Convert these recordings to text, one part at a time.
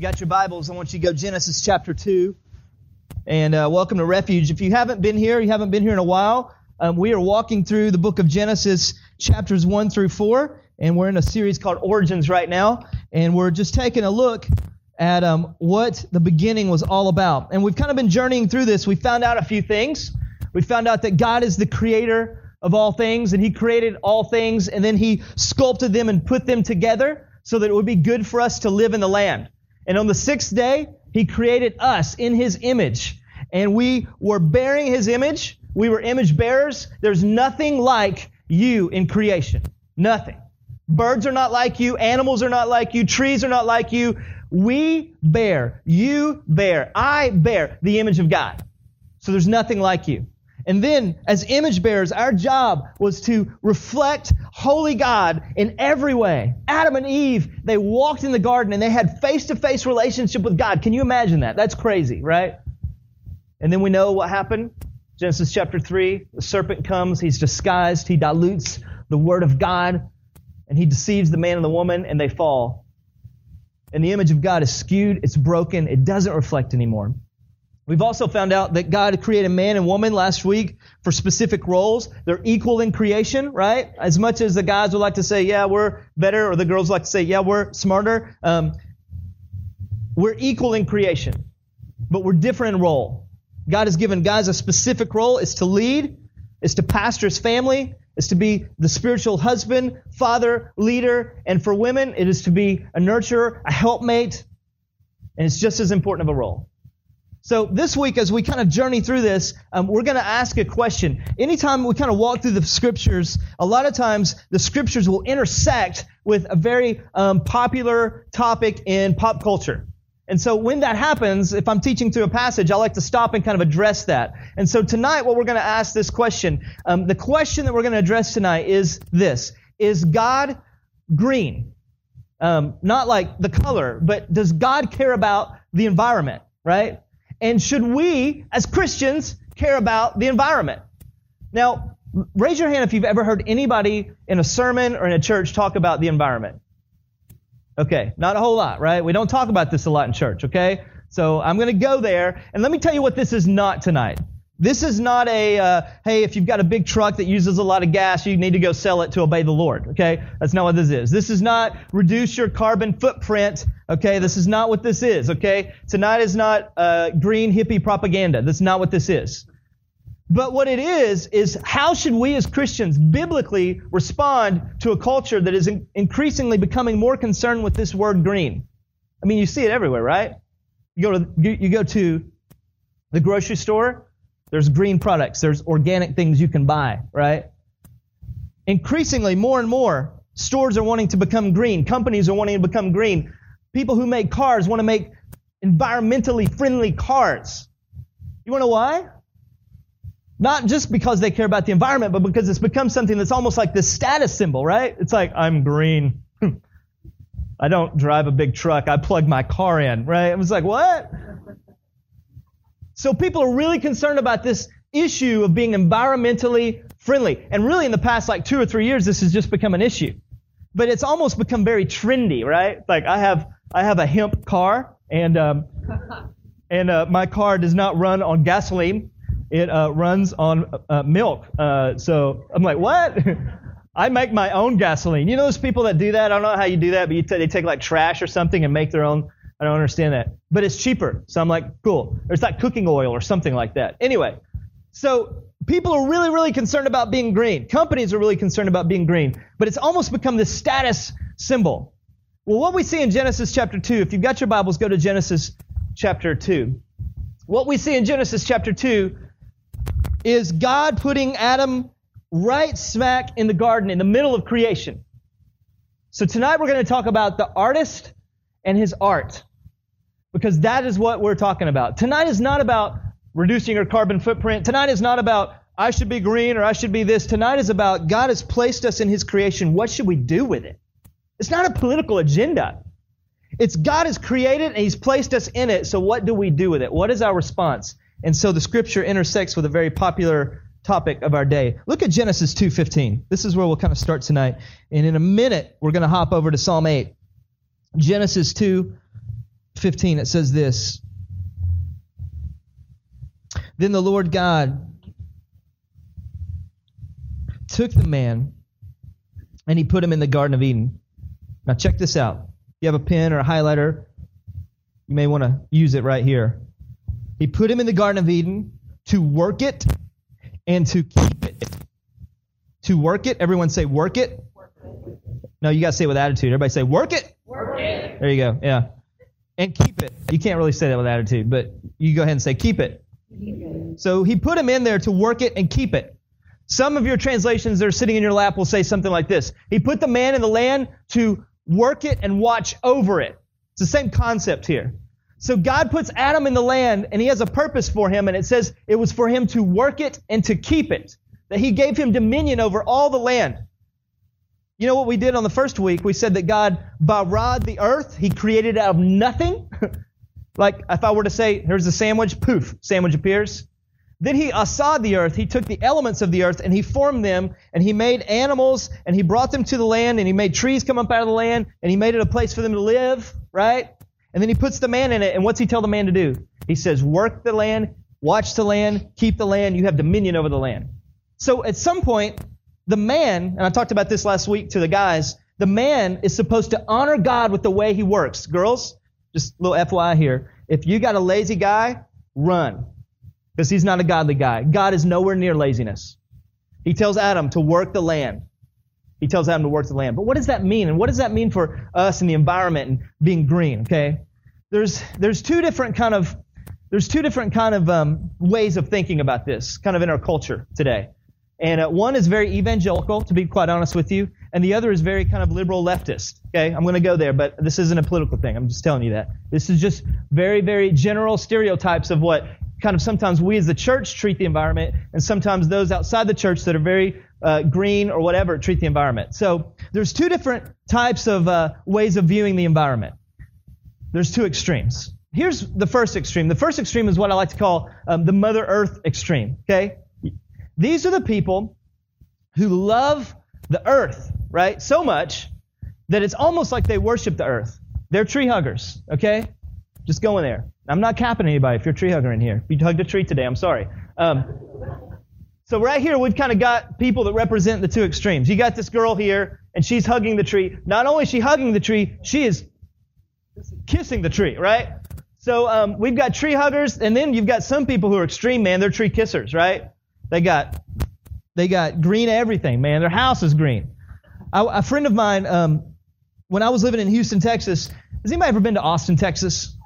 You got your Bibles, I want you to go Genesis chapter 2, and welcome to Refuge. If you haven't been here, in a while, we are walking through the book of Genesis chapters 1 through 4, and we're in a series called Origins right now, and we're just taking a look at what the beginning was all about. And we've kind of been journeying through this. We found out a few things. We found out that God is the creator of all things, and He created all things, and then He sculpted them and put them together so that it would be good for us to live in the land. And on the sixth day, He created us in His image. And we were bearing His image. We were image bearers. There's nothing like you in creation. Nothing. Birds are not like you. Animals are not like you. Trees are not like you. We bear. You bear. I bear the image of God. So there's nothing like you. And then, as image bearers, our job was to reflect holy God in every way. Adam and Eve, they walked in the garden and they had face-to-face relationship with God. Can you imagine that? That's crazy, right? And then we know what happened. Genesis chapter 3, the serpent comes, he's disguised, he dilutes the word of God, and he deceives the man and the woman, and they fall. And the image of God is skewed, it's broken, it doesn't reflect anymore. We've also found out that God created man and woman last week for specific roles. They're equal in creation, right? As much as the guys would like to say, yeah, we're better, or the girls like to say, yeah, we're smarter, we're equal in creation, but we're different in role. God has given guys a specific role. It's to lead, it's to pastor his family, it's to be the spiritual husband, father, leader, and for women, it is to be a nurturer, a helpmate, and it's just as important of a role. So this week, as we kind of journey through this, we're going to ask a question. Anytime we kind of walk through the Scriptures, a lot of times the Scriptures will intersect with a very popular topic in pop culture. And so when that happens, if I'm teaching through a passage, I like to stop and kind of address that. And so tonight, what we're going to ask this question, the question that we're going to address tonight is this. Is God green? Not like the color, but does God care about the environment, right? And should we, as Christians, care about the environment? Now, raise your hand if you've ever heard anybody in a sermon or in a church talk about the environment. Okay, not a whole lot, right? We don't talk about this a lot in church, okay? So I'm going to go there, and let me tell you what this is not tonight. This is not a, hey, if you've got a big truck that uses a lot of gas, you need to go sell it to obey the Lord, okay? That's not what this is. This is not reduce your carbon footprint, okay? This is not what this is, okay? Tonight is not green hippie propaganda. That's not what this is. But what it is how should we as Christians biblically respond to a culture that is increasingly becoming more concerned with this word green? I mean, you see it everywhere, right? You go to the grocery store. There's green products. There's organic things you can buy, right? Increasingly, more and more, stores are wanting to become green. Companies are wanting to become green. People who make cars want to make environmentally friendly cars. You want to know why? Not just because they care about the environment, but because it's become something that's almost like this status symbol, right? It's like, I'm green. I don't drive a big truck. I plug my car in, right? I was like, what? So people are really concerned about this issue of being environmentally friendly. And really in the past like 2 or 3 years, this has just become an issue. But it's almost become very trendy, right? Like I have a hemp car, and my car does not run on gasoline. It runs on milk. So I'm like, what? I make my own gasoline. You know those people that do that? I don't know how you do that, but they take like trash or something and make their own. I don't understand that. But it's cheaper. So I'm like, cool. Or it's like cooking oil or something like that. Anyway, so people are really, really concerned about being green. Companies are really concerned about being green. But it's almost become this status symbol. Well, what we see in Genesis chapter 2, if you've got your Bibles, go to Genesis chapter 2. What we see in Genesis chapter 2 is God putting Adam right smack in the garden in the middle of creation. So tonight we're going to talk about the artist and his art. Because that is what we're talking about. Tonight is not about reducing your carbon footprint. Tonight is not about I should be green or I should be this. Tonight is about God has placed us in His creation. What should we do with it? It's not a political agenda. It's God has created and He's placed us in it. So what do we do with it? What is our response? And so the Scripture intersects with a very popular topic of our day. Look at Genesis 2:15. This is where we'll kind of start tonight. And in a minute, we're going to hop over to Psalm 8. Genesis 2:15. 15, it says this. Then the Lord God took the man and he put him in the Garden of Eden. Now check this out. You have a pen or a highlighter, you may want to use it right here. He put him in the Garden of Eden to work it and to keep it. To work it. Everyone say work it. Work it. No, you got to say it with attitude. Everybody say work it. Work it. There you go. Yeah. And keep it. You can't really say that with attitude, but you go ahead and say keep it. So he put him in there to work it and keep it. Some of your translations that are sitting in your lap will say something like this. He put the man in the land to work it and watch over it. It's the same concept here. So God puts Adam in the land, and he has a purpose for him, and it says it was for him to work it and to keep it, that he gave him dominion over all the land. You know what we did on the first week? We said that God barad the earth. He created out of nothing. Like if I were to say, here's a sandwich, poof, sandwich appears. Then he asad the earth. He took the elements of the earth and he formed them and he made animals and he brought them to the land and he made trees come up out of the land and he made it a place for them to live, right? And then he puts the man in it. And what's he tell the man to do? He says, work the land, watch the land, keep the land. You have dominion over the land. So at some point, the man, and I talked about this last week to the guys, the man is supposed to honor God with the way he works. Girls, just a little FYI here. If you got a lazy guy, run. Because he's not a godly guy. God is nowhere near laziness. He tells Adam to work the land. He tells Adam to work the land. But what does that mean? And what does that mean for us and the environment and being green? Okay, there's two different kind of ways of thinking about this, kind of in our culture today. And one is very evangelical, to be quite honest with you, and the other is very kind of liberal leftist. Okay, I'm going to go there, but this isn't a political thing. I'm just telling you that. This is just very, very general stereotypes of what kind of sometimes we as the church treat the environment, and sometimes those outside the church that are very green or whatever treat the environment. So there's two different types of ways of viewing the environment. There's two extremes. Here's the first extreme. The first extreme is what I like to call the Mother Earth extreme. Okay, these are the people who love the earth, right, so much that it's almost like they worship the earth. They're tree huggers. Okay, just go in there. I'm not capping anybody if you're a tree hugger in here. If you hugged a tree today, I'm sorry. So right here, we've kind of got people that represent the two extremes. You got this girl here, and she's hugging the tree. Not only is she hugging the tree, she is kissing the tree, right? So we've got tree huggers, and then you've got some people who are extreme, man. They're tree kissers, right? They got green everything, man. Their house is green. A friend of mine, when I was living in Houston, Texas, has anybody ever been to Austin, Texas?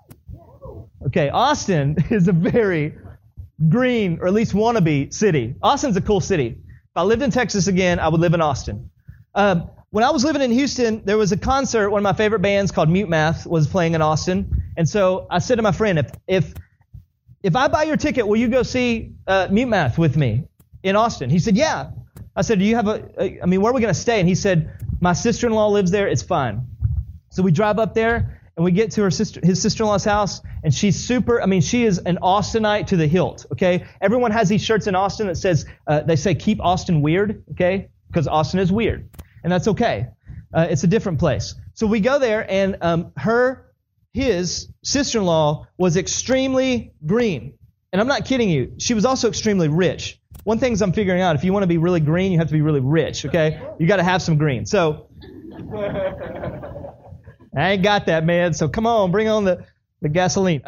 Okay, Austin is a very green, or at least wannabe, city. Austin's a cool city. If I lived in Texas again, I would live in Austin. When I was living in Houston, there was a concert, one of my favorite bands called Mute Math was playing in Austin. And so I said to my friend, if I buy your ticket, will you go see Mute Math with me in Austin? He said, yeah. I said, do you have where are we going to stay? And he said, my sister-in-law lives there. It's fine. So we drive up there. And we get to his sister-in-law's house, and she's she is an Austinite to the hilt, okay? Everyone has these shirts in Austin that says, they say, keep Austin weird, okay? Because Austin is weird, and that's okay. It's a different place. So we go there, and his sister-in-law was extremely green. And I'm not kidding you. She was also extremely rich. One thing I'm figuring out, if you want to be really green, you have to be really rich, okay? You got to have some green. So... I ain't got that, man, so come on, bring on the gasoline.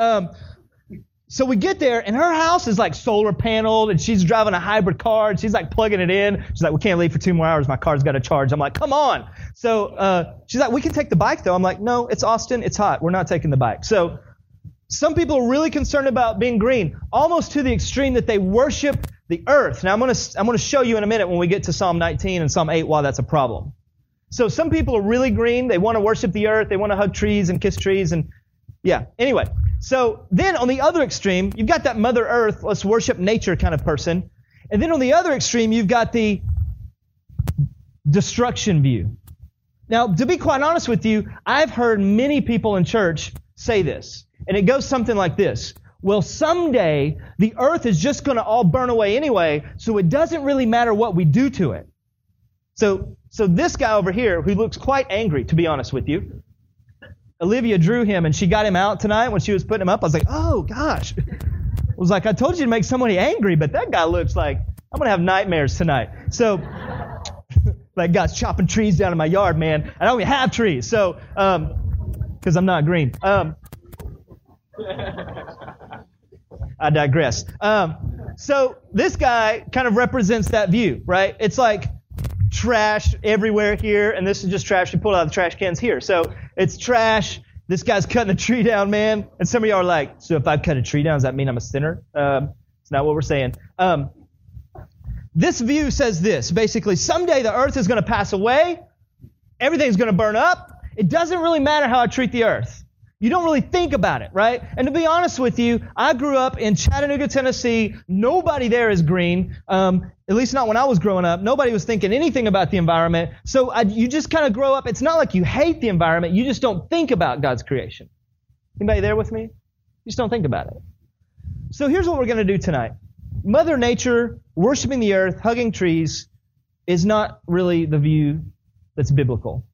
So we get there, and her house is like solar paneled, and she's driving a hybrid car, and she's like plugging it in. She's like, we can't leave for 2 more hours. My car's got to charge. I'm like, come on. So she's like, we can take the bike, though. I'm like, no, it's Austin. It's hot. We're not taking the bike. So some people are really concerned about being green, almost to the extreme that they worship the earth. Now, I'm going to show you in a minute when we get to Psalm 19 and Psalm 8 why that's a problem. So some people are really green. They want to worship the earth. They want to hug trees and kiss trees. And yeah, anyway. So then on the other extreme, you've got that Mother Earth, let's worship nature kind of person. And then on the other extreme, you've got the destruction view. Now, to be quite honest with you, I've heard many people in church say this. And it goes something like this. Well, someday the earth is just going to all burn away anyway, so it doesn't really matter what we do to it. So this guy over here, who looks quite angry, to be honest with you, Olivia drew him, and she got him out tonight when she was putting him up. I was like, oh, gosh. I was like, I told you to make somebody angry, but that guy looks like I'm going to have nightmares tonight. So that guy's chopping trees down in my yard, man. I don't even have trees, so because I'm not green. I digress. So this guy kind of represents that view, right? It's like trash everywhere here, and this is just trash we pulled out of the trash cans here. So it's trash. This guy's cutting a tree down, man. And some of y'all are like, so if I cut a tree down, does that mean I'm a sinner? It's not what we're saying. This view says this, basically, someday the earth is going to pass away. Everything's going to burn up. It doesn't really matter how I treat the earth. You don't really think about it, right? And to be honest with you, I grew up in Chattanooga, Tennessee. Nobody there is green, at least not when I was growing up. Nobody was thinking anything about the environment. So you just kind of grow up. It's not like you hate the environment. You just don't think about God's creation. Anybody there with me? You just don't think about it. So here's what we're going to do tonight. Mother Nature, worshiping the earth, hugging trees, is not really the view that's biblical.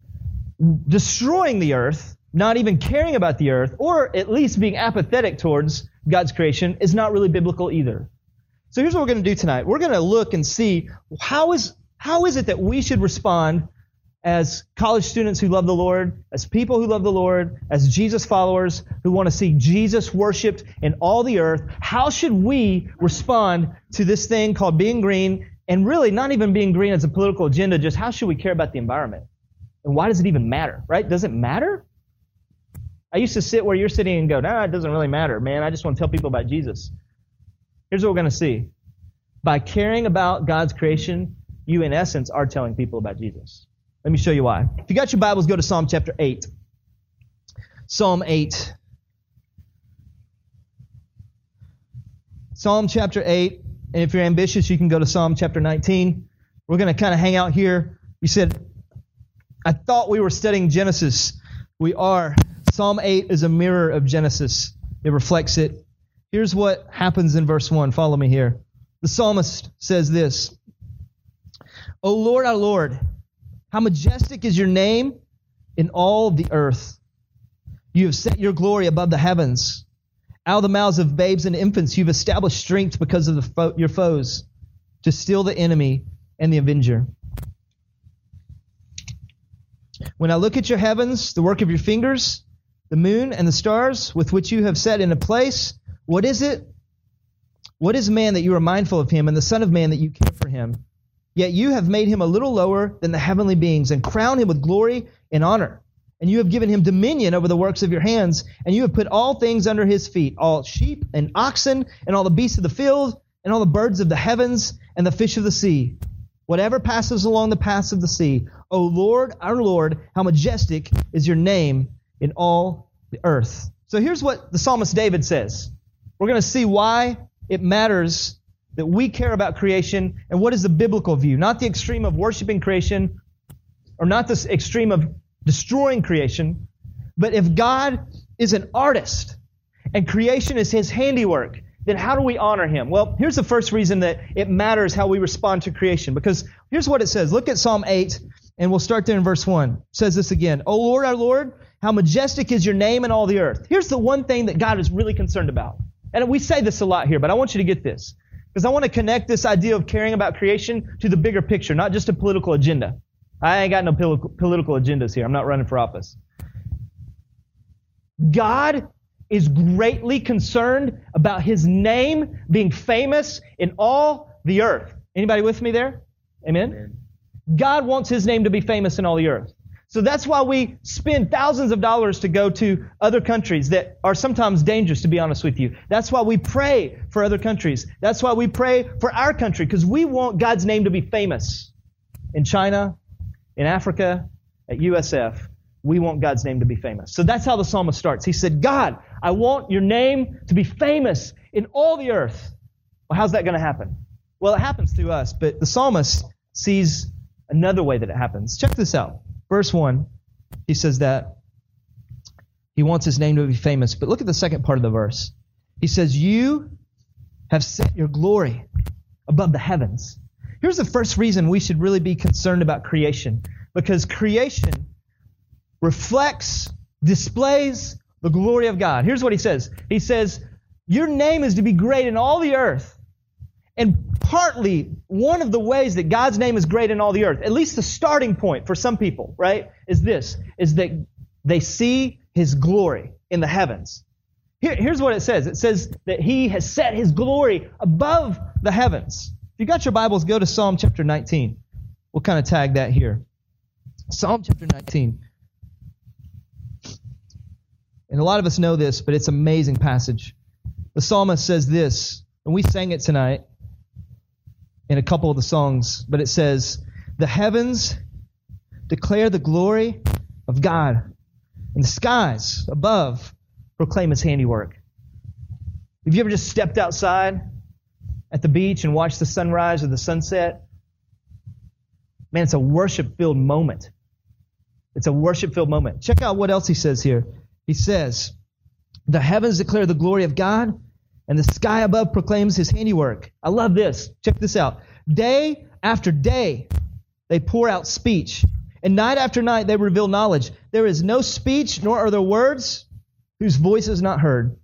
Destroying the earth, not even caring about the earth, or at least being apathetic towards God's creation, is not really biblical either. So here's what we're going to do tonight. We're going to look and see how is it that we should respond as college students who love the Lord, as people who love the Lord, as Jesus followers who want to see Jesus worshiped in all the earth. How should we respond to this thing called being green, and really not even being green as a political agenda, just how should we care about the environment? And why does it even matter, right? Does it matter? I used to sit where you're sitting and go, nah, it doesn't really matter, man. I just want to tell people about Jesus. Here's what we're going to see. By caring about God's creation, you, in essence, are telling people about Jesus. Let me show you why. If you got your Bibles, go to Psalm chapter 8. Psalm 8. Psalm chapter 8. And if you're ambitious, you can go to Psalm chapter 19. We're going to kind of hang out here. You said, I thought we were studying Genesis. We are. Psalm 8 is a mirror of Genesis. It reflects it. Here's what happens in verse 1. Follow me here. The psalmist says this. O Lord, our Lord, how majestic is your name in all the earth. You have set your glory above the heavens. Out of the mouths of babes and infants, you've established strength because of your foes, to still the enemy and the avenger. When I look at your heavens, the work of your fingers, the moon and the stars with which you have set in a place, what is it? What is man that you are mindful of him, and the son of man that you care for him? Yet you have made him a little lower than the heavenly beings, and crowned him with glory and honor. And you have given him dominion over the works of your hands, and you have put all things under his feet, all sheep and oxen, and all the beasts of the field, and all the birds of the heavens, and the fish of the sea, whatever passes along the paths of the sea. O Lord, our Lord, how majestic is your name in all the earth. So here's what the psalmist David says. We're going to see why it matters that we care about creation, and what is the biblical view, not the extreme of worshiping creation, or not this extreme of destroying creation. But if God is an artist and creation is his handiwork, then how do we honor him? Well, here's the first reason that it matters how we respond to creation, because here's what it says. Look at Psalm 8, and we'll start there in verse 1. It says this again. O Lord, our Lord, how majestic is your name in all the earth. Here's the one thing that God is really concerned about. And we say this a lot here, but I want you to get this, because I want to connect this idea of caring about creation to the bigger picture, not just a political agenda. I ain't got no political agendas here. I'm not running for office. God is greatly concerned about his name being famous in all the earth. Anybody with me there? Amen? God wants his name to be famous in all the earth. So that's why we spend thousands of dollars to go to other countries that are sometimes dangerous, to be honest with you. That's why we pray for other countries. That's why we pray for our country, because we want God's name to be famous in China, in Africa, at USF. We want God's name to be famous. So that's how the psalmist starts. He said, God, I want your name to be famous in all the earth. Well, how's that going to happen? Well, it happens through us, but the psalmist sees another way that it happens. Check this out. Verse 1, he says that he wants his name to be famous. But look at the second part of the verse. He says, you have set your glory above the heavens. Here's the first reason we should really be concerned about creation, because creation reflects displays the glory of God. Here's what he says. He says, your name is to be great in all the earth. And partly, one of the ways that God's name is great in all the earth, at least the starting point for some people, right, is this, is that they see his glory in the heavens. Here's what it says. It says that he has set his glory above the heavens. If you got your Bibles, go to Psalm chapter 19. We'll kind of tag that here. Psalm chapter 19. And a lot of us know this, but it's an amazing passage. The psalmist says this, and we sang it tonight in a couple of the songs, but it says, the heavens declare the glory of God, and the skies above proclaim his handiwork. Have you ever just stepped outside at the beach and watched the sunrise or the sunset? Man, it's a worship-filled moment. It's a worship-filled moment. Check out what else he says here. He says, the heavens declare the glory of God, and the sky above proclaims his handiwork. I love this. Check this out. Day after day, they pour out speech, and night after night, they reveal knowledge. There is no speech, nor are there words, whose voice is not heard.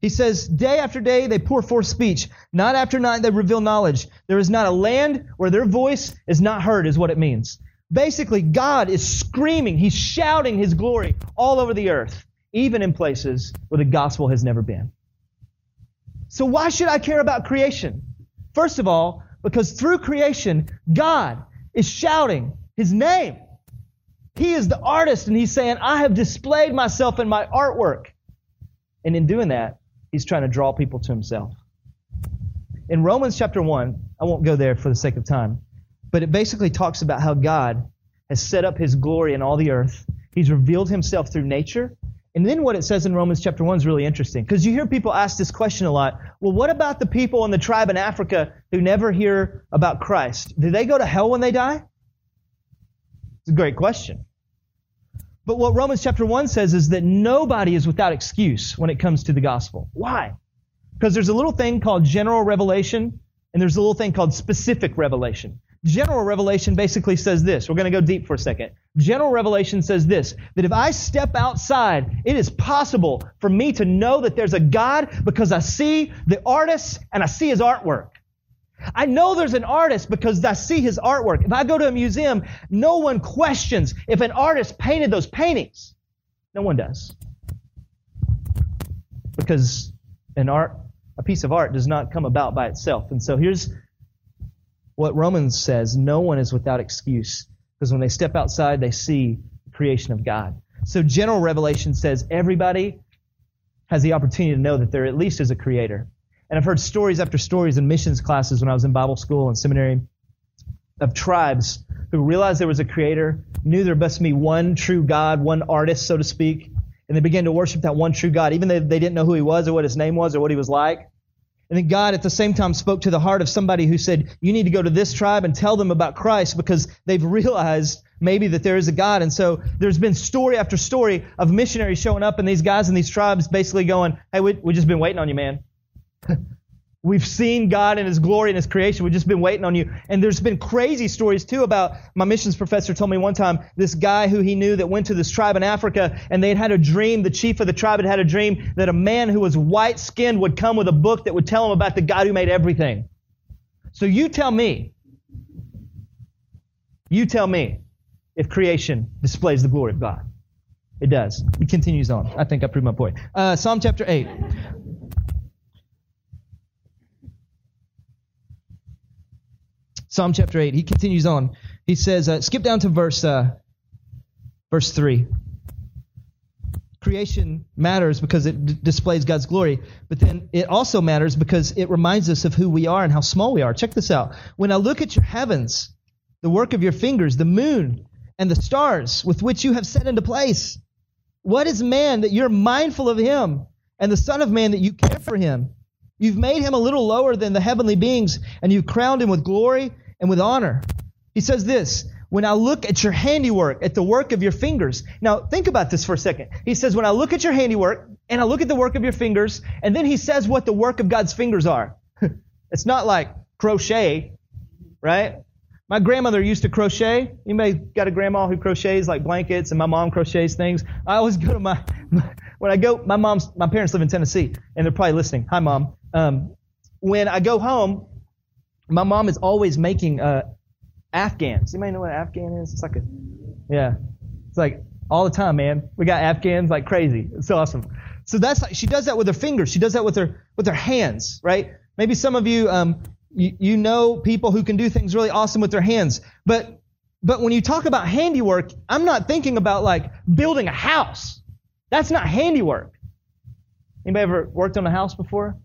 He says, day after day, they pour forth speech. Night after night, they reveal knowledge. There is not a land where their voice is not heard, is what it means. Basically, God is screaming. He's shouting his glory all over the earth, even in places where the gospel has never been. So why should I care about creation? First of all, because through creation, God is shouting his name. He is the artist, and he's saying, I have displayed myself in my artwork. And in doing that, he's trying to draw people to himself. In Romans chapter 1, I won't go there for the sake of time, but it basically talks about how God has set up his glory in all the earth. He's revealed himself through nature. And then what it says in Romans chapter 1 is really interesting, because you hear people ask this question a lot. Well, what about the people in the tribe in Africa who never hear about Christ? Do they go to hell when they die? It's a great question. But what Romans chapter 1 says is that nobody is without excuse when it comes to the gospel. Why? Because there's a little thing called general revelation, and there's a little thing called specific revelation. General revelation basically says this. We're going to go deep for a second. General revelation says this, that if I step outside, it is possible for me to know that there's a God because I see the artist and I see his artwork. I know there's an artist because I see his artwork. If I go to a museum, no one questions if an artist painted those paintings. No one does. Because a piece of art does not come about by itself. And so here's what Romans says. No one is without excuse, because when they step outside, they see the creation of God. So general revelation says everybody has the opportunity to know that there at least is a creator. And I've heard stories after stories in missions classes when I was in Bible school and seminary of tribes who realized there was a creator, knew there must be one true God, one artist, so to speak, and they began to worship that one true God, even though they didn't know who he was or what his name was or what he was like. And then God at the same time spoke to the heart of somebody who said, you need to go to this tribe and tell them about Christ because they've realized maybe that there is a God. And so there's been story after story of missionaries showing up and these guys in these tribes basically going, hey, we've just been waiting on you, man. We've seen God in his glory and his creation. We've just been waiting on you. And there's been crazy stories, too, about my missions professor told me one time, this guy who he knew that went to this tribe in Africa, and they had a dream, the chief of the tribe had a dream that a man who was white-skinned would come with a book that would tell him about the God who made everything. So you tell me if creation displays the glory of God. It does. It continues on. I think I proved my point. Psalm chapter 8. Psalm chapter 8, he continues on. He says, skip down to verse 3. Creation matters because it displays God's glory, but then it also matters because it reminds us of who we are and how small we are. Check this out. When I look at your heavens, the work of your fingers, the moon and the stars with which you have set into place, what is man that you're mindful of him, and the son of man that you care for him? You've made him a little lower than the heavenly beings, and you've crowned him with glory and with honor. He says this, when I look at your handiwork, at the work of your fingers. Now, think about this for a second. He says, when I look at your handiwork, and I look at the work of your fingers, and then he says what the work of God's fingers are. It's not like crochet, right? My grandmother used to crochet. Anybody got a grandma who crochets like blankets, and my mom crochets things? I always go to my parents live in Tennessee, and they're probably listening. Hi, Mom. When I go home, my mom is always making Afghans. Anybody know what an Afghan is? It's like it's like all the time, man. We got Afghans like crazy. It's awesome. So that's, she does that with her fingers. She does that with her hands, right? Maybe some of you, you know people who can do things really awesome with their hands. But when you talk about handiwork, I'm not thinking about like building a house. That's not handiwork. Anybody ever worked on a house before?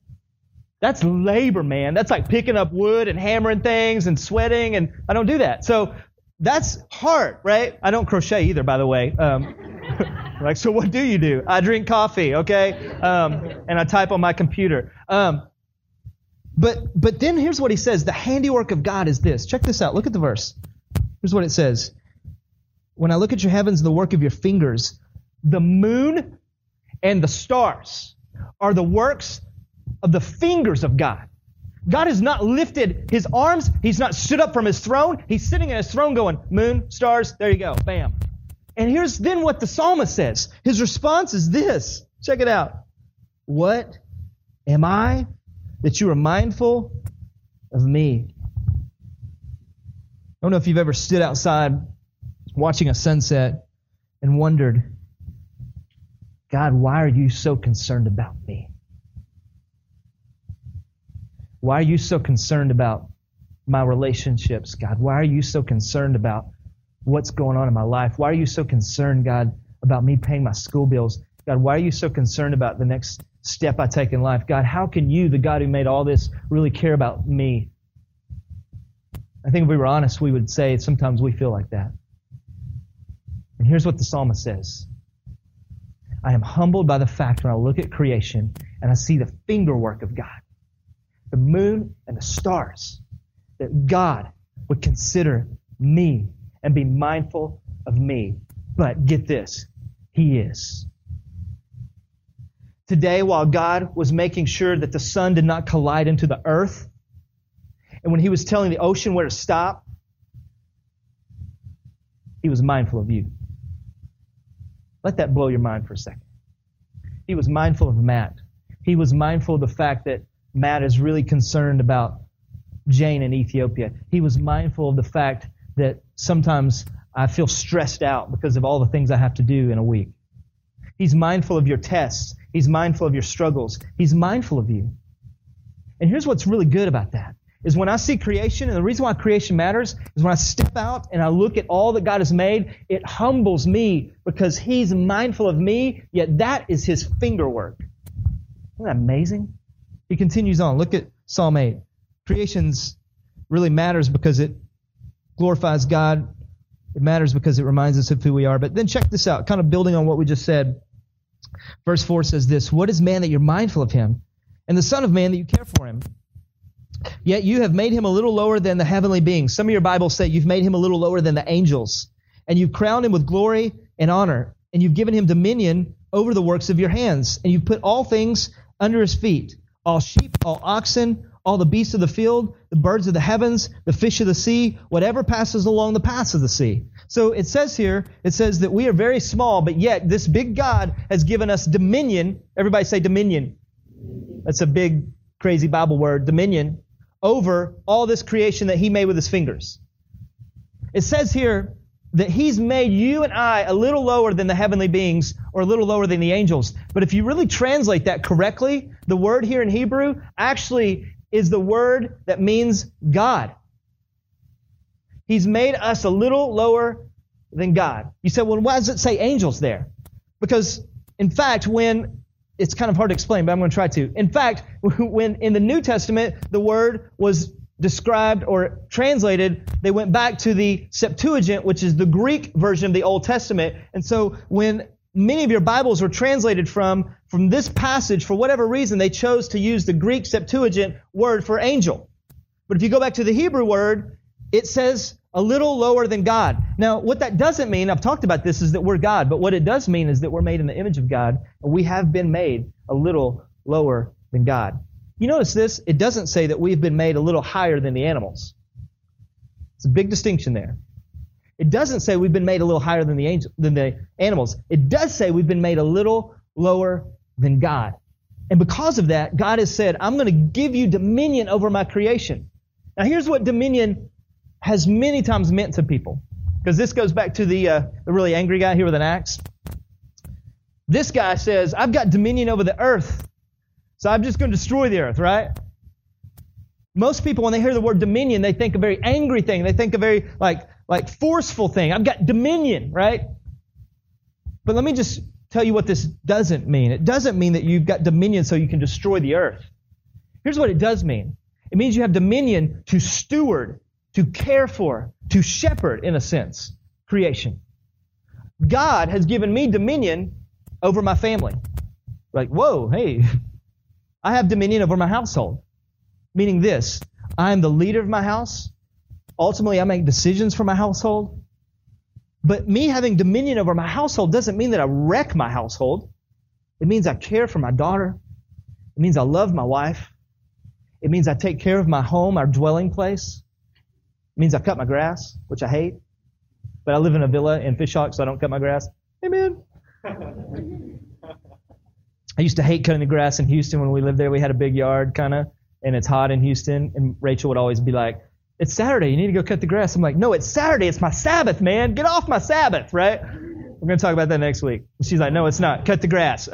That's labor, man. That's like picking up wood and hammering things and sweating, and I don't do that. So that's hard, right? I don't crochet either, by the way. Like, so what do you do? I drink coffee, okay? And I type on my computer. But then here's what he says. The handiwork of God is this. Check this out. Look at the verse. Here's what it says. When I look at your heavens, the work of your fingers, the moon and the stars are the works of the fingers of God. God has not lifted his arms. He's not stood up from his throne. He's sitting in his throne going, moon, stars, there you go, bam. And here's then what the psalmist says. His response is this. Check it out. What am I that you are mindful of me? I don't know if you've ever stood outside watching a sunset and wondered, God, why are you so concerned about me? Why are you so concerned about my relationships, God? Why are you so concerned about what's going on in my life? Why are you so concerned, God, about me paying my school bills? God, why are you so concerned about the next step I take in life? God, how can you, the God who made all this, really care about me? I think if we were honest, we would say sometimes we feel like that. And here's what the psalmist says. I am humbled by the fact when I look at creation and I see the fingerwork of God, the moon and the stars, that God would consider me and be mindful of me. But get this, he is. Today, while God was making sure that the sun did not collide into the earth, and when he was telling the ocean where to stop, he was mindful of you. Let that blow your mind for a second. He was mindful of Matt. He was mindful of the fact that Matt is really concerned about Jane in Ethiopia. He was mindful of the fact that sometimes I feel stressed out because of all the things I have to do in a week. He's mindful of your tests. He's mindful of your struggles. He's mindful of you. And here's what's really good about that, is when I see creation, and the reason why creation matters is when I step out and I look at all that God has made, it humbles me because he's mindful of me, yet that is his fingerwork. Isn't that amazing? He continues on. Look at Psalm 8. Creation's really matters because it glorifies God. It matters because it reminds us of who we are. But then check this out, kind of building on what we just said. Verse 4 says this, what is man that you're mindful of him, and the son of man that you care for him? Yet you have made him a little lower than the heavenly beings. Some of your Bibles say you've made him a little lower than the angels, and you've crowned him with glory and honor, and you've given him dominion over the works of your hands, and you've put all things under his feet, all sheep, all oxen, all the beasts of the field, the birds of the heavens, the fish of the sea, whatever passes along the paths of the sea. So it says that we are very small, but yet this big God has given us dominion. Everybody say dominion. That's a big, crazy Bible word, dominion, over all this creation that he made with his fingers. It says here that he's made you and I a little lower than the heavenly beings, or a little lower than the angels. But if you really translate that correctly, the word here in Hebrew actually is the word that means God. He's made us a little lower than God. You said, well, why does it say angels there? Because, in fact, it's kind of hard to explain, but I'm going to try to. In fact, when in the New Testament the word was described or translated, they went back to the Septuagint, which is the Greek version of the Old Testament. And so when many of your Bibles were translated from this passage, for whatever reason, they chose to use the Greek Septuagint word for angel. But if you go back to the Hebrew word, it says a little lower than God. Now, what that doesn't mean, I've talked about this, is that we're God. But what it does mean is that we're made in the image of God, and we have been made a little lower than God. You notice this? It doesn't say that we've been made a little higher than the animals. It's a big distinction there. It doesn't say we've been made a little higher than the animals. It does say we've been made a little lower than God. And because of that, God has said, I'm going to give you dominion over my creation. Now, here's what dominion has many times meant to people. Because this goes back to the really angry guy here with an axe. This guy says, I've got dominion over the earth, so I'm just going to destroy the earth, right? Most people, when they hear the word dominion, they think a very angry thing. They think a very, like forceful thing. I've got dominion, right? But let me just tell you what this doesn't mean. It doesn't mean that you've got dominion so you can destroy the earth. Here's what it does mean. It means you have dominion to steward, to care for, to shepherd, in a sense, creation. God has given me dominion over my family. Like, whoa, hey, I have dominion over my household. Meaning this, I am the leader of my house. Ultimately, I make decisions for my household. But me having dominion over my household doesn't mean that I wreck my household. It means I care for my daughter. It means I love my wife. It means I take care of my home, our dwelling place. It means I cut my grass, which I hate. But I live in a villa in Fishhawk, so I don't cut my grass. Amen. I used to hate cutting the grass in Houston when we lived there. We had a big yard, kind of, and it's hot in Houston. And Rachel would always be like, it's Saturday. You need to go cut the grass. I'm like, no, it's Saturday. It's my Sabbath, man. Get off my Sabbath, right? We're going to talk about that next week. She's like, no, it's not. Cut the grass.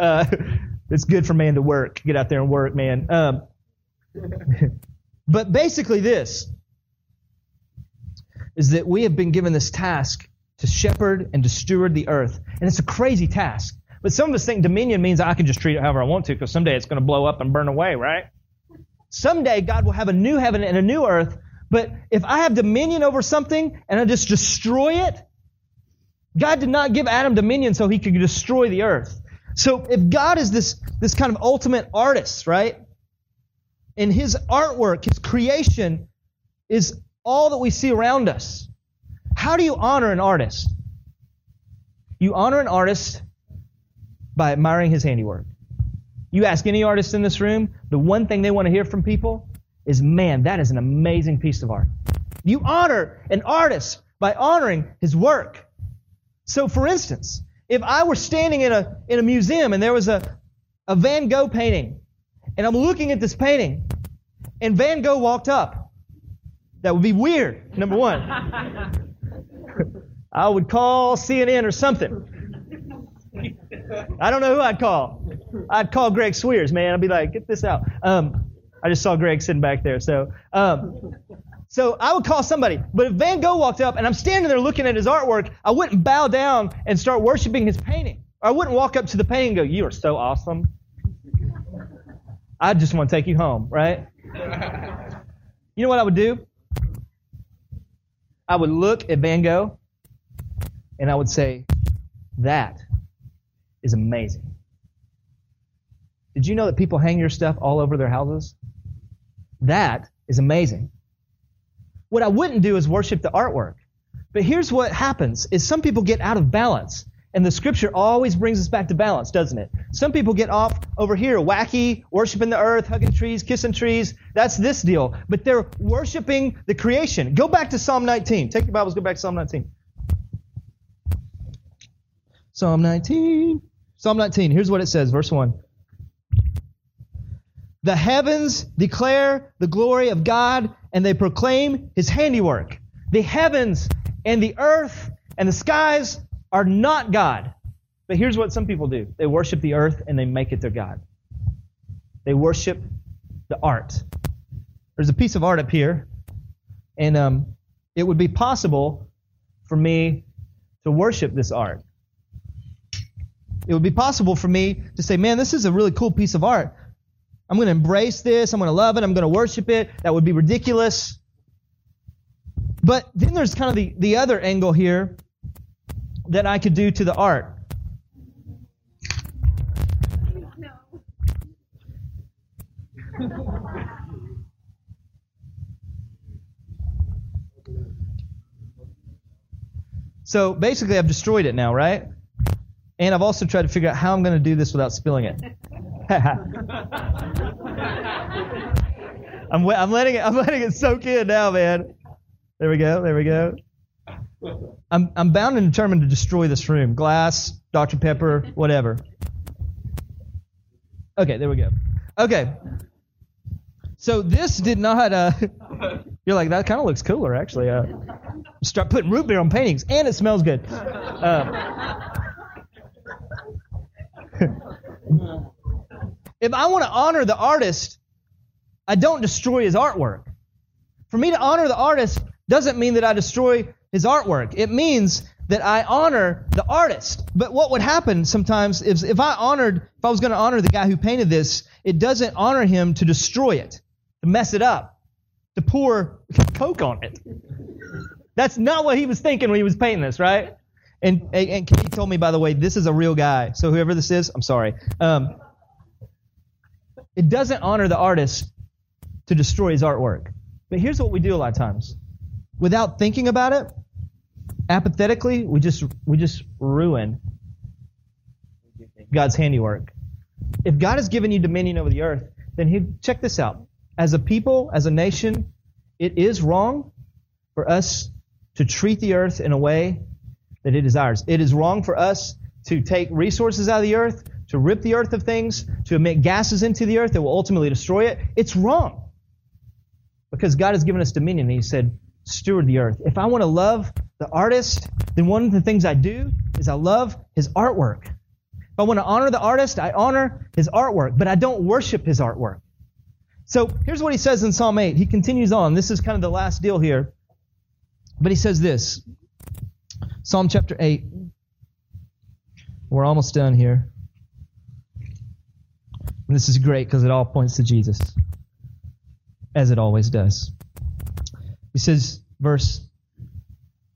It's good for man to work. Get out there and work, man. But basically this is that we have been given this task to shepherd and to steward the earth. And it's a crazy task. But some of us think dominion means I can just treat it however I want to because someday it's going to blow up and burn away, right? Someday God will have a new heaven and a new earth. But if I have dominion over something and I just destroy it, God did not give Adam dominion so he could destroy the earth. So if God is this kind of ultimate artist, right? And his artwork, his creation is all that we see around us. How do you honor an artist? You honor an artist by admiring his handiwork. You ask any artist in this room, the one thing they want to hear from people is, man, that is an amazing piece of art. You honor an artist by honoring his work. So, for instance, if I were standing in a museum and there was a Van Gogh painting, and I'm looking at this painting, and Van Gogh walked up, that would be weird, number one. I would call CNN or something. I don't know who I'd call. I'd call Greg Swears, man. I'd be like, get this out. I just saw Greg sitting back there. So I would call somebody. But if Van Gogh walked up and I'm standing there looking at his artwork, I wouldn't bow down and start worshiping his painting. Or I wouldn't walk up to the painting and go, you are so awesome. I just want to take you home, right? You know what I would do? I would look at Van Gogh and I would say, that is amazing. Did you know that people hang your stuff all over their houses? That is amazing. What I wouldn't do is worship the artwork. But here's what happens is some people get out of balance. And the scripture always brings us back to balance, doesn't it? Some people get off over here, wacky, worshiping the earth, hugging trees, kissing trees. That's this deal. But they're worshiping the creation. Go back to Psalm 19. Take your Bibles, go back to Psalm 19. Psalm 19. Psalm 19. Here's what it says, verse 1. The heavens declare the glory of God, and they proclaim his handiwork. The heavens and the earth and the skies are not God. But here's what some people do. They worship the earth and they make it their God. They worship the art. There's a piece of art up here, and it would be possible for me to worship this art. It would be possible for me to say, man, this is a really cool piece of art. I'm going to embrace this. I'm going to love it. I'm going to worship it. That would be ridiculous. But then there's kind of the other angle here that I could do to the art. No. So basically I've destroyed it now, right? And I've also tried to figure out how I'm going to do this without spilling it. I'm letting it soak in now, man. There we go. There we go. I'm bound and determined to destroy this room. Glass, Dr. Pepper, whatever. Okay, there we go. Okay. So this did not, you're like, that kind of looks cooler, actually. Start putting root beer on paintings, and it smells good. If I want to honor the artist, I don't destroy his artwork. For me to honor the artist doesn't mean that I destroy his artwork. It means that I honor the artist. But what would happen sometimes is if I was going to honor the guy who painted this, it doesn't honor him to destroy it, to mess it up, to pour Coke on it. That's not what he was thinking when he was painting this, right? And Katie told me, by the way, this is a real guy. So whoever this is, I'm sorry. It doesn't honor the artist to destroy his artwork. But here's what we do a lot of times. Without thinking about it, apathetically, we just ruin God's handiwork. If God has given you dominion over the earth, then check this out. As a people, as a nation, it is wrong for us to treat the earth in a way that it is ours. It is wrong for us to take resources out of the earth, to rip the earth of things, to emit gases into the earth that will ultimately destroy it. It's wrong because God has given us dominion, and He said, steward the earth. If I want to love the artist, then one of the things I do is I love his artwork. If I want to honor the artist, I honor his artwork, but I don't worship his artwork. So here's what he says in Psalm 8. He continues on. This is kind of the last deal here. But he says this. Psalm chapter 8. We're almost done here. And this is great because it all points to Jesus, as it always does. He says, verse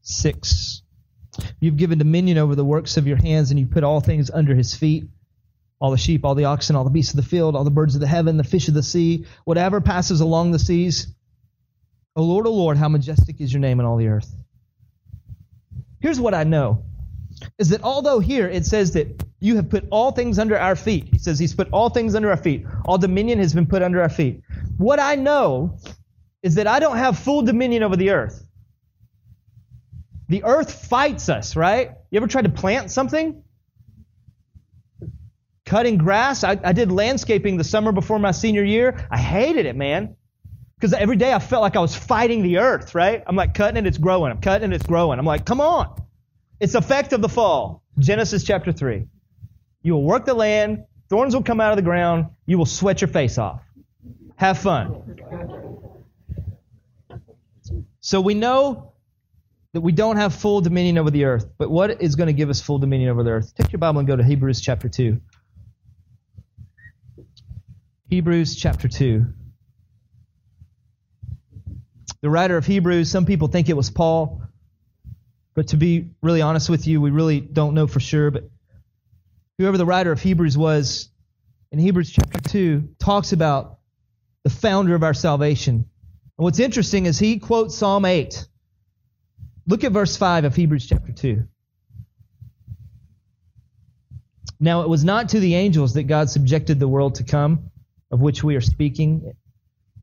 6, you've given dominion over the works of your hands, and you put all things under his feet, all the sheep, all the oxen, all the beasts of the field, all the birds of the heaven, the fish of the sea, whatever passes along the seas. O Lord, how majestic is your name in all the earth. Here's what I know, is that although here it says that you have put all things under our feet, he says he's put all things under our feet, all dominion has been put under our feet. What I know is that I don't have full dominion over the earth. The earth fights us, right? You ever tried to plant something? Cutting grass. I did landscaping the summer before my senior year. I hated it, man. Because every day I felt like I was fighting the earth, right? I'm like cutting it, it's growing. I'm cutting it, it's growing. I'm like, come on. It's the effect of the fall. Genesis chapter 3. You will work the land. Thorns will come out of the ground. You will sweat your face off. Have fun. So we know that we don't have full dominion over the earth, but what is going to give us full dominion over the earth? Take your Bible and go to Hebrews chapter 2. Hebrews chapter 2. The writer of Hebrews, some people think it was Paul, but to be really honest with you, we really don't know for sure, but whoever the writer of Hebrews was, in Hebrews chapter 2, talks about the founder of our salvation. And what's interesting is he quotes Psalm 8. Look at verse 5 of Hebrews chapter 2. Now it was not to the angels that God subjected the world to come, of which we are speaking.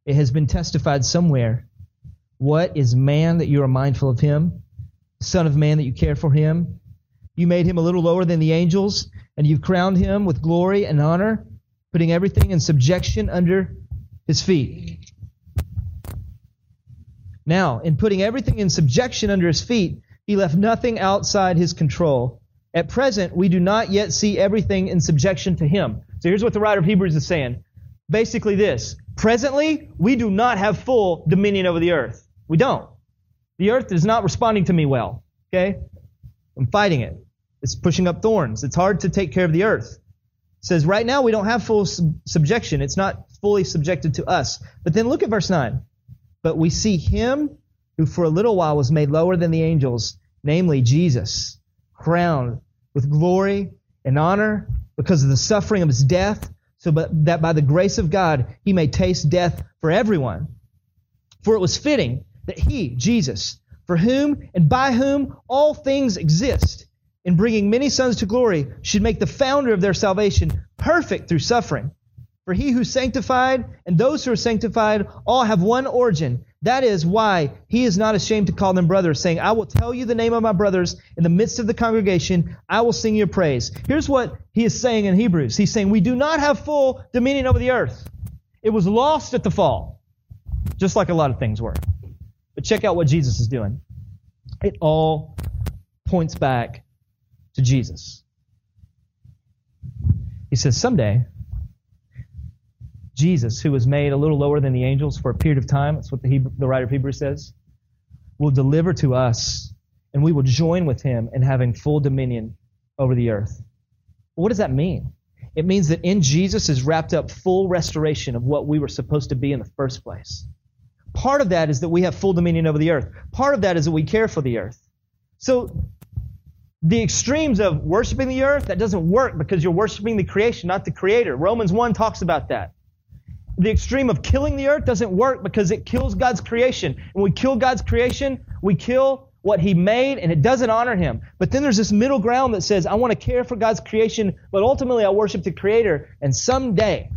It has been testified somewhere. What is man that you are mindful of him? Son of man that you care for him? You made him a little lower than the angels, and you've crowned him with glory and honor, putting everything in subjection under his feet. Now, in putting everything in subjection under his feet, he left nothing outside his control. At present, we do not yet see everything in subjection to him. So here's what the writer of Hebrews is saying. Basically this. Presently, we do not have full dominion over the earth. We don't. The earth is not responding to me well. Okay? I'm fighting it. It's pushing up thorns. It's hard to take care of the earth. It says right now we don't have full subjection. It's not fully subjected to us. But then look at verse 9. But we see him who for a little while was made lower than the angels, namely Jesus, crowned with glory and honor because of the suffering of his death, so that by the grace of God he may taste death for everyone. For it was fitting that he, Jesus, for whom and by whom all things exist, in bringing many sons to glory, should make the founder of their salvation perfect through suffering. For he who sanctified and those who are sanctified all have one origin, That is why he is not ashamed to call them brothers, saying, I will tell you the name of my brothers in the midst of the congregation. I will sing your praise. Here's what he is saying in Hebrews. He's saying, we do not have full dominion over the earth. It was lost at the fall, just like a lot of things were. But check out what Jesus is doing. It all points back to Jesus. He says, someday, Jesus, who was made a little lower than the angels for a period of time, that's what the writer of Hebrews says, will deliver to us, and we will join with him in having full dominion over the earth. What does that mean? It means that in Jesus is wrapped up full restoration of what we were supposed to be in the first place. Part of that is that we have full dominion over the earth. Part of that is that we care for the earth. So the extremes of worshiping the earth, that doesn't work because you're worshiping the creation, not the creator. Romans 1 talks about that. The extreme of killing the earth doesn't work because it kills God's creation. When we kill God's creation, we kill what he made, and it doesn't honor him. But then there's this middle ground that says, I want to care for God's creation, but ultimately I worship the creator, and someday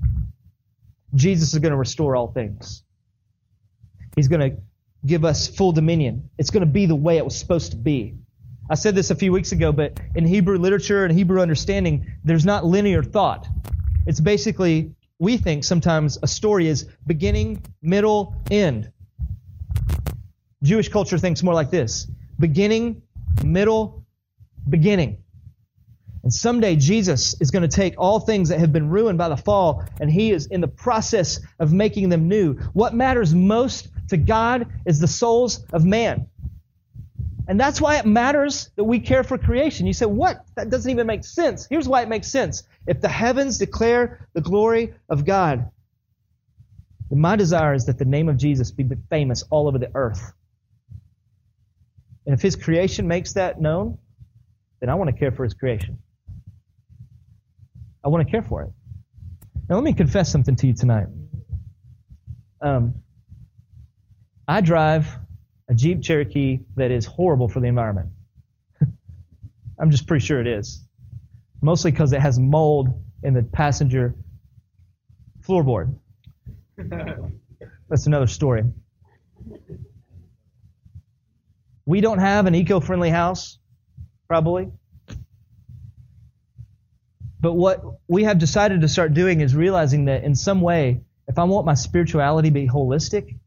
Jesus is going to restore all things. He's going to give us full dominion. It's going to be the way it was supposed to be. I said this a few weeks ago, but in Hebrew literature and Hebrew understanding, there's not linear thought. It's basically, we think sometimes a story is beginning, middle, end. Jewish culture thinks more like this: beginning, middle, beginning. And someday Jesus is going to take all things that have been ruined by the fall, and he is in the process of making them new. What matters most to God is the souls of man. And that's why it matters that we care for creation. You say, what? That doesn't even make sense. Here's why it makes sense. If the heavens declare the glory of God, then my desire is that the name of Jesus be famous all over the earth. And if his creation makes that known, then I want to care for his creation. I want to care for it. Now let me confess something to you tonight. I drive a Jeep Cherokee that is horrible for the environment. I'm just pretty sure it is. Mostly because it has mold in the passenger floorboard. That's another story. We don't have an eco-friendly house, probably. But what we have decided to start doing is realizing that in some way, if I want my spirituality to be holistic,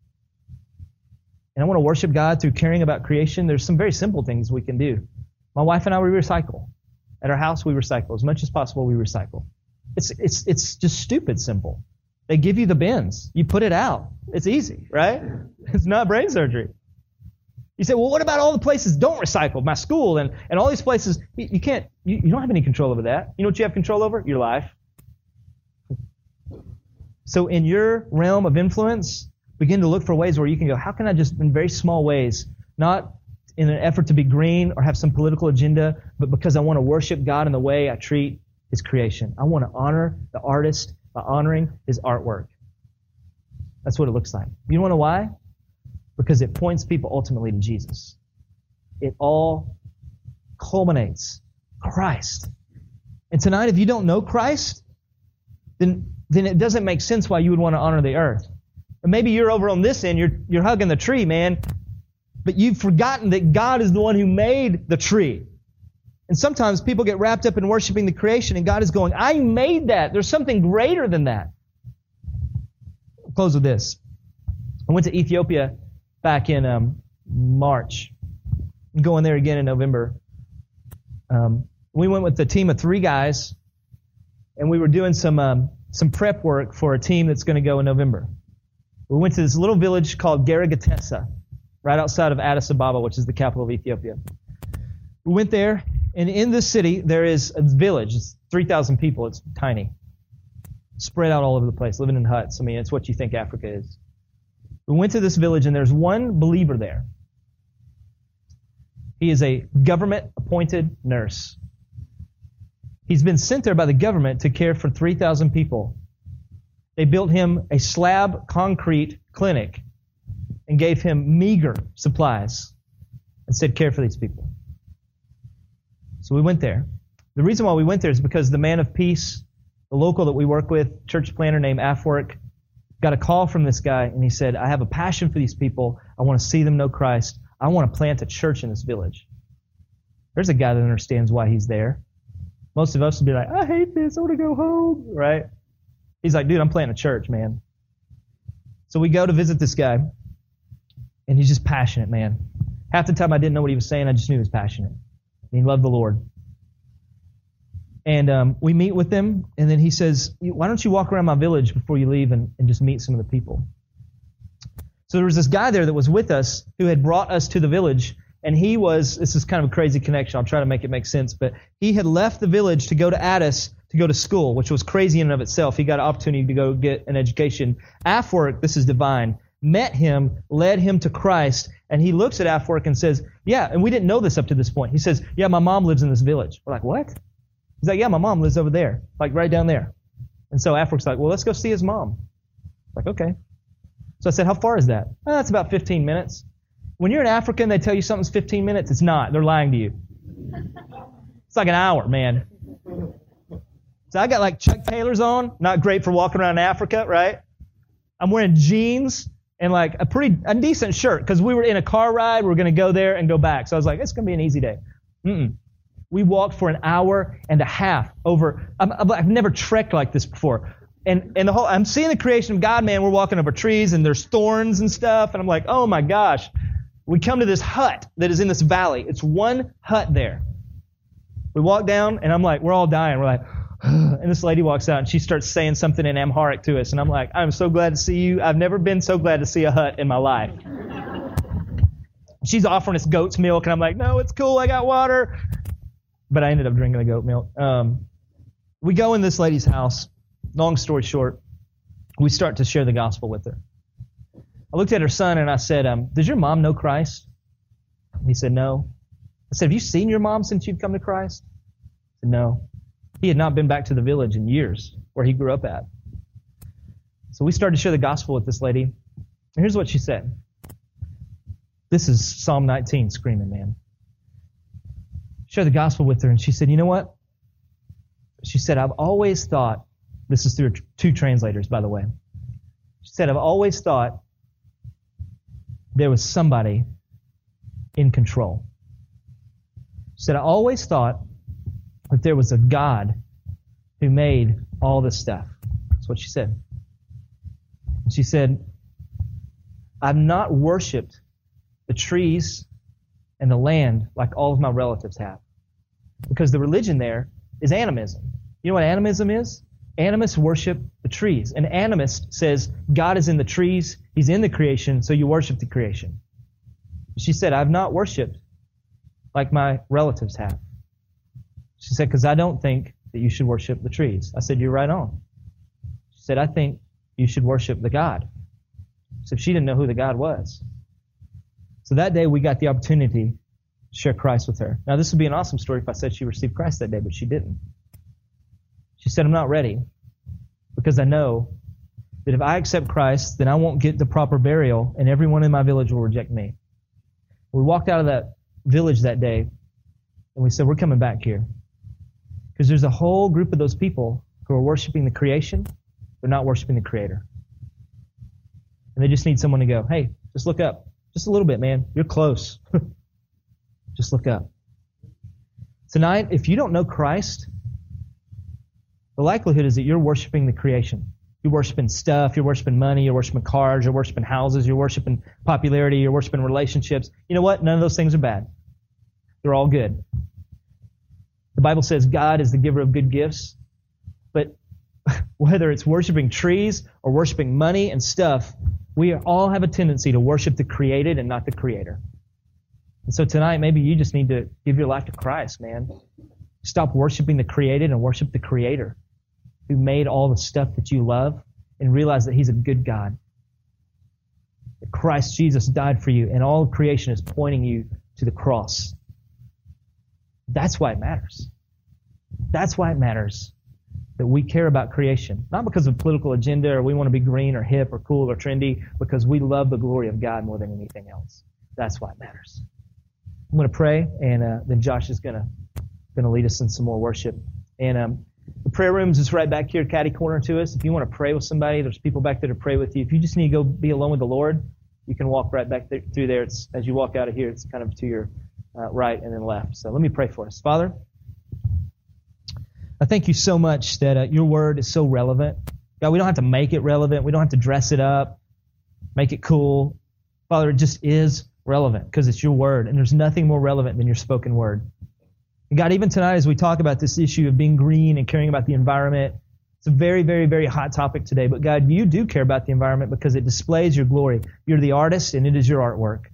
and I want to worship God through caring about creation, there's some very simple things we can do. My wife and I, we recycle. At our house, we recycle. As much as possible, we recycle. It's just stupid simple. They give you the bins. You put it out. It's easy, right? It's not brain surgery. You say, well, what about all the places don't recycle? My school and all these places. You can't. You don't have any control over that. You know what you have control over? Your life. So in your realm of influence, begin to look for ways where you can go, how can I just, in very small ways, not in an effort to be green or have some political agenda, but because I want to worship God in the way I treat his creation. I want to honor the artist by honoring his artwork. That's what it looks like. You want to know why? Because it points people ultimately to Jesus. It all culminates Christ. And tonight, if you don't know Christ, then it doesn't make sense why you would want to honor the earth. Maybe you're over on this end, you're hugging the tree, man, but you've forgotten that God is the one who made the tree. And sometimes people get wrapped up in worshiping the creation, and God is going, I made that. There's something greater than that. I'll close with this. I went to Ethiopia back in March. I'm going there again in November. We went with a team of 3 guys, and we were doing some prep work for a team that's going to go in November. We went to this little village called Garagatessa, right outside of Addis Ababa, which is the capital of Ethiopia. We went there, and in this city, there is a village. It's 3,000 people. It's tiny, spread out all over the place, living in huts. I mean, it's what you think Africa is. We went to this village, and there's one believer there. He is a government-appointed nurse. He's been sent there by the government to care for 3,000 people. They built him a slab concrete clinic and gave him meager supplies and said, care for these people. So we went there. The reason why we went there is because the man of peace, the local that we work with, church planner named Afwork, got a call from this guy, and he said, I have a passion for these people. I want to see them know Christ. I want to plant a church in this village. There's a guy that understands why he's there. Most of us would be like, I hate this. I want to go home, right? He's like, dude, I'm planting a church, man. So we go to visit this guy, and he's just passionate, man. Half the time I didn't know what he was saying. I just knew he was passionate. And he loved the Lord. And we meet with him, and then he says, why don't you walk around my village before you leave and just meet some of the people? So there was this guy there that was with us who had brought us to the village, and he was, this is kind of a crazy connection, I'll try to make it make sense, but he had left the village to go to Addis to go to school, which was crazy in and of itself. He got an opportunity to go get an education. Afwork, this is divine, met him, led him to Christ, and he looks at Afwork and says, yeah, and we didn't know this up to this point. He says, yeah, my mom lives in this village. We're like, what? He's like, yeah, my mom lives over there, like right down there. And so Afwork's like, well, let's go see his mom. Like, okay. So I said, how far is that? Oh, that's about 15 minutes. When you're in Africa and they tell you something's 15 minutes, it's not. They're lying to you. It's like an hour, man. So I got like Chuck Taylors on, not great for walking around Africa, right? I'm wearing jeans and like a decent shirt because we were in a car ride. We were going to go there and go back. So I was like, it's going to be an easy day. We walked for an hour and a half over. I've never trekked like this before. And the whole, I'm seeing the creation of God, man. We're walking over trees and there's thorns and stuff. And I'm like, oh my gosh. We come to this hut that is in this valley. It's one hut there. We walk down and I'm like, we're all dying. We're like, ugh. And this lady walks out and she starts saying something in Amharic to us. And I'm like, I'm so glad to see you. I've never been so glad to see a hut in my life. She's offering us goat's milk. And I'm like, no, it's cool. I got water. But I ended up drinking the goat milk. We go in this lady's house. Long story short, we start to share the gospel with her. I looked at her son and I said, does your mom know Christ? He said, no. I said, have you seen your mom since you've come to Christ? He said, no. He had not been back to the village in years where he grew up at. So we started to share the gospel with this lady. And here's what she said. This is Psalm 19 screaming, man. Share the gospel with her, and she said, you know what? She said, I've always thought, this is through two translators, by the way. She said, I've always thought there was somebody in control. She said, I always thought that there was a God who made all this stuff. That's what she said. And she said, I've not worshipped the trees and the land like all of my relatives have. Because the religion there is animism. You know what animism is? Animists worship the trees. An animist says God is in the trees, he's in the creation, so you worship the creation. She said, I've not worshiped like my relatives have. She said, because I don't think that you should worship the trees. I said, you're right on. She said, I think you should worship the God. So she didn't know who the God was. So that day we got the opportunity to share Christ with her. Now this would be an awesome story if I said she received Christ that day, but she didn't. She said, I'm not ready because I know that if I accept Christ, then I won't get the proper burial and everyone in my village will reject me. We walked out of that village that day and we said, we're coming back here because there's a whole group of those people who are worshiping the creation. They're not worshiping the Creator. And they just need someone to go, hey, just look up. Just a little bit, man. You're close. Just look up. Tonight, if you don't know Christ, the likelihood is that you're worshiping the creation. You're worshiping stuff. You're worshiping money. You're worshiping cars. You're worshiping houses. You're worshiping popularity. You're worshiping relationships. You know what? None of those things are bad. They're all good. The Bible says God is the giver of good gifts. But whether it's worshiping trees or worshiping money and stuff, we all have a tendency to worship the created and not the Creator. And so tonight, maybe you just need to give your life to Christ, man. Stop worshiping the created and worship the Creator who made all the stuff that you love and realize that He's a good God. That Christ Jesus died for you and all of creation is pointing you to the cross. That's why it matters. That's why it matters that we care about creation, not because of political agenda or we want to be green or hip or cool or trendy, because we love the glory of God more than anything else. That's why it matters. I'm going to pray, and then Josh is going to lead us in some more worship. And The prayer rooms is right back here, catty corner to us. If you want to pray with somebody, there's people back there to pray with you. If you just need to go be alone with the Lord, you can walk right back there, through there. It's, as you walk out of here, it's kind of to your right and then left. So let me pray for us. Father, I thank you so much that your word is so relevant. God, we don't have to make it relevant. We don't have to dress it up, make it cool. Father, it just is relevant because it's your word, and there's nothing more relevant than your spoken word. And God, even tonight as we talk about this issue of being green and caring about the environment, it's a very, very, very hot topic today. But God, you do care about the environment because it displays your glory. You're the artist, and it is your artwork,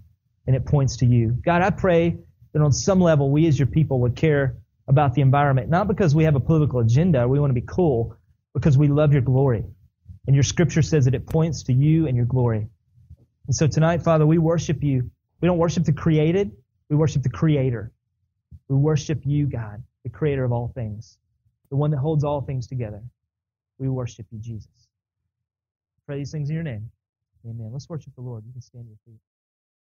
and it points to you. God, I pray that on some level we as your people would care about the environment, not because we have a political agenda or we want to be cool, because we love your glory. And your scripture says that it points to you and your glory. And so tonight, Father, we worship you. We don't worship the created, we worship the creator. We worship you, God, the creator of all things, the one that holds all things together. We worship you, Jesus. I pray these things in your name. Amen. Let's worship the Lord. You can stand to your feet.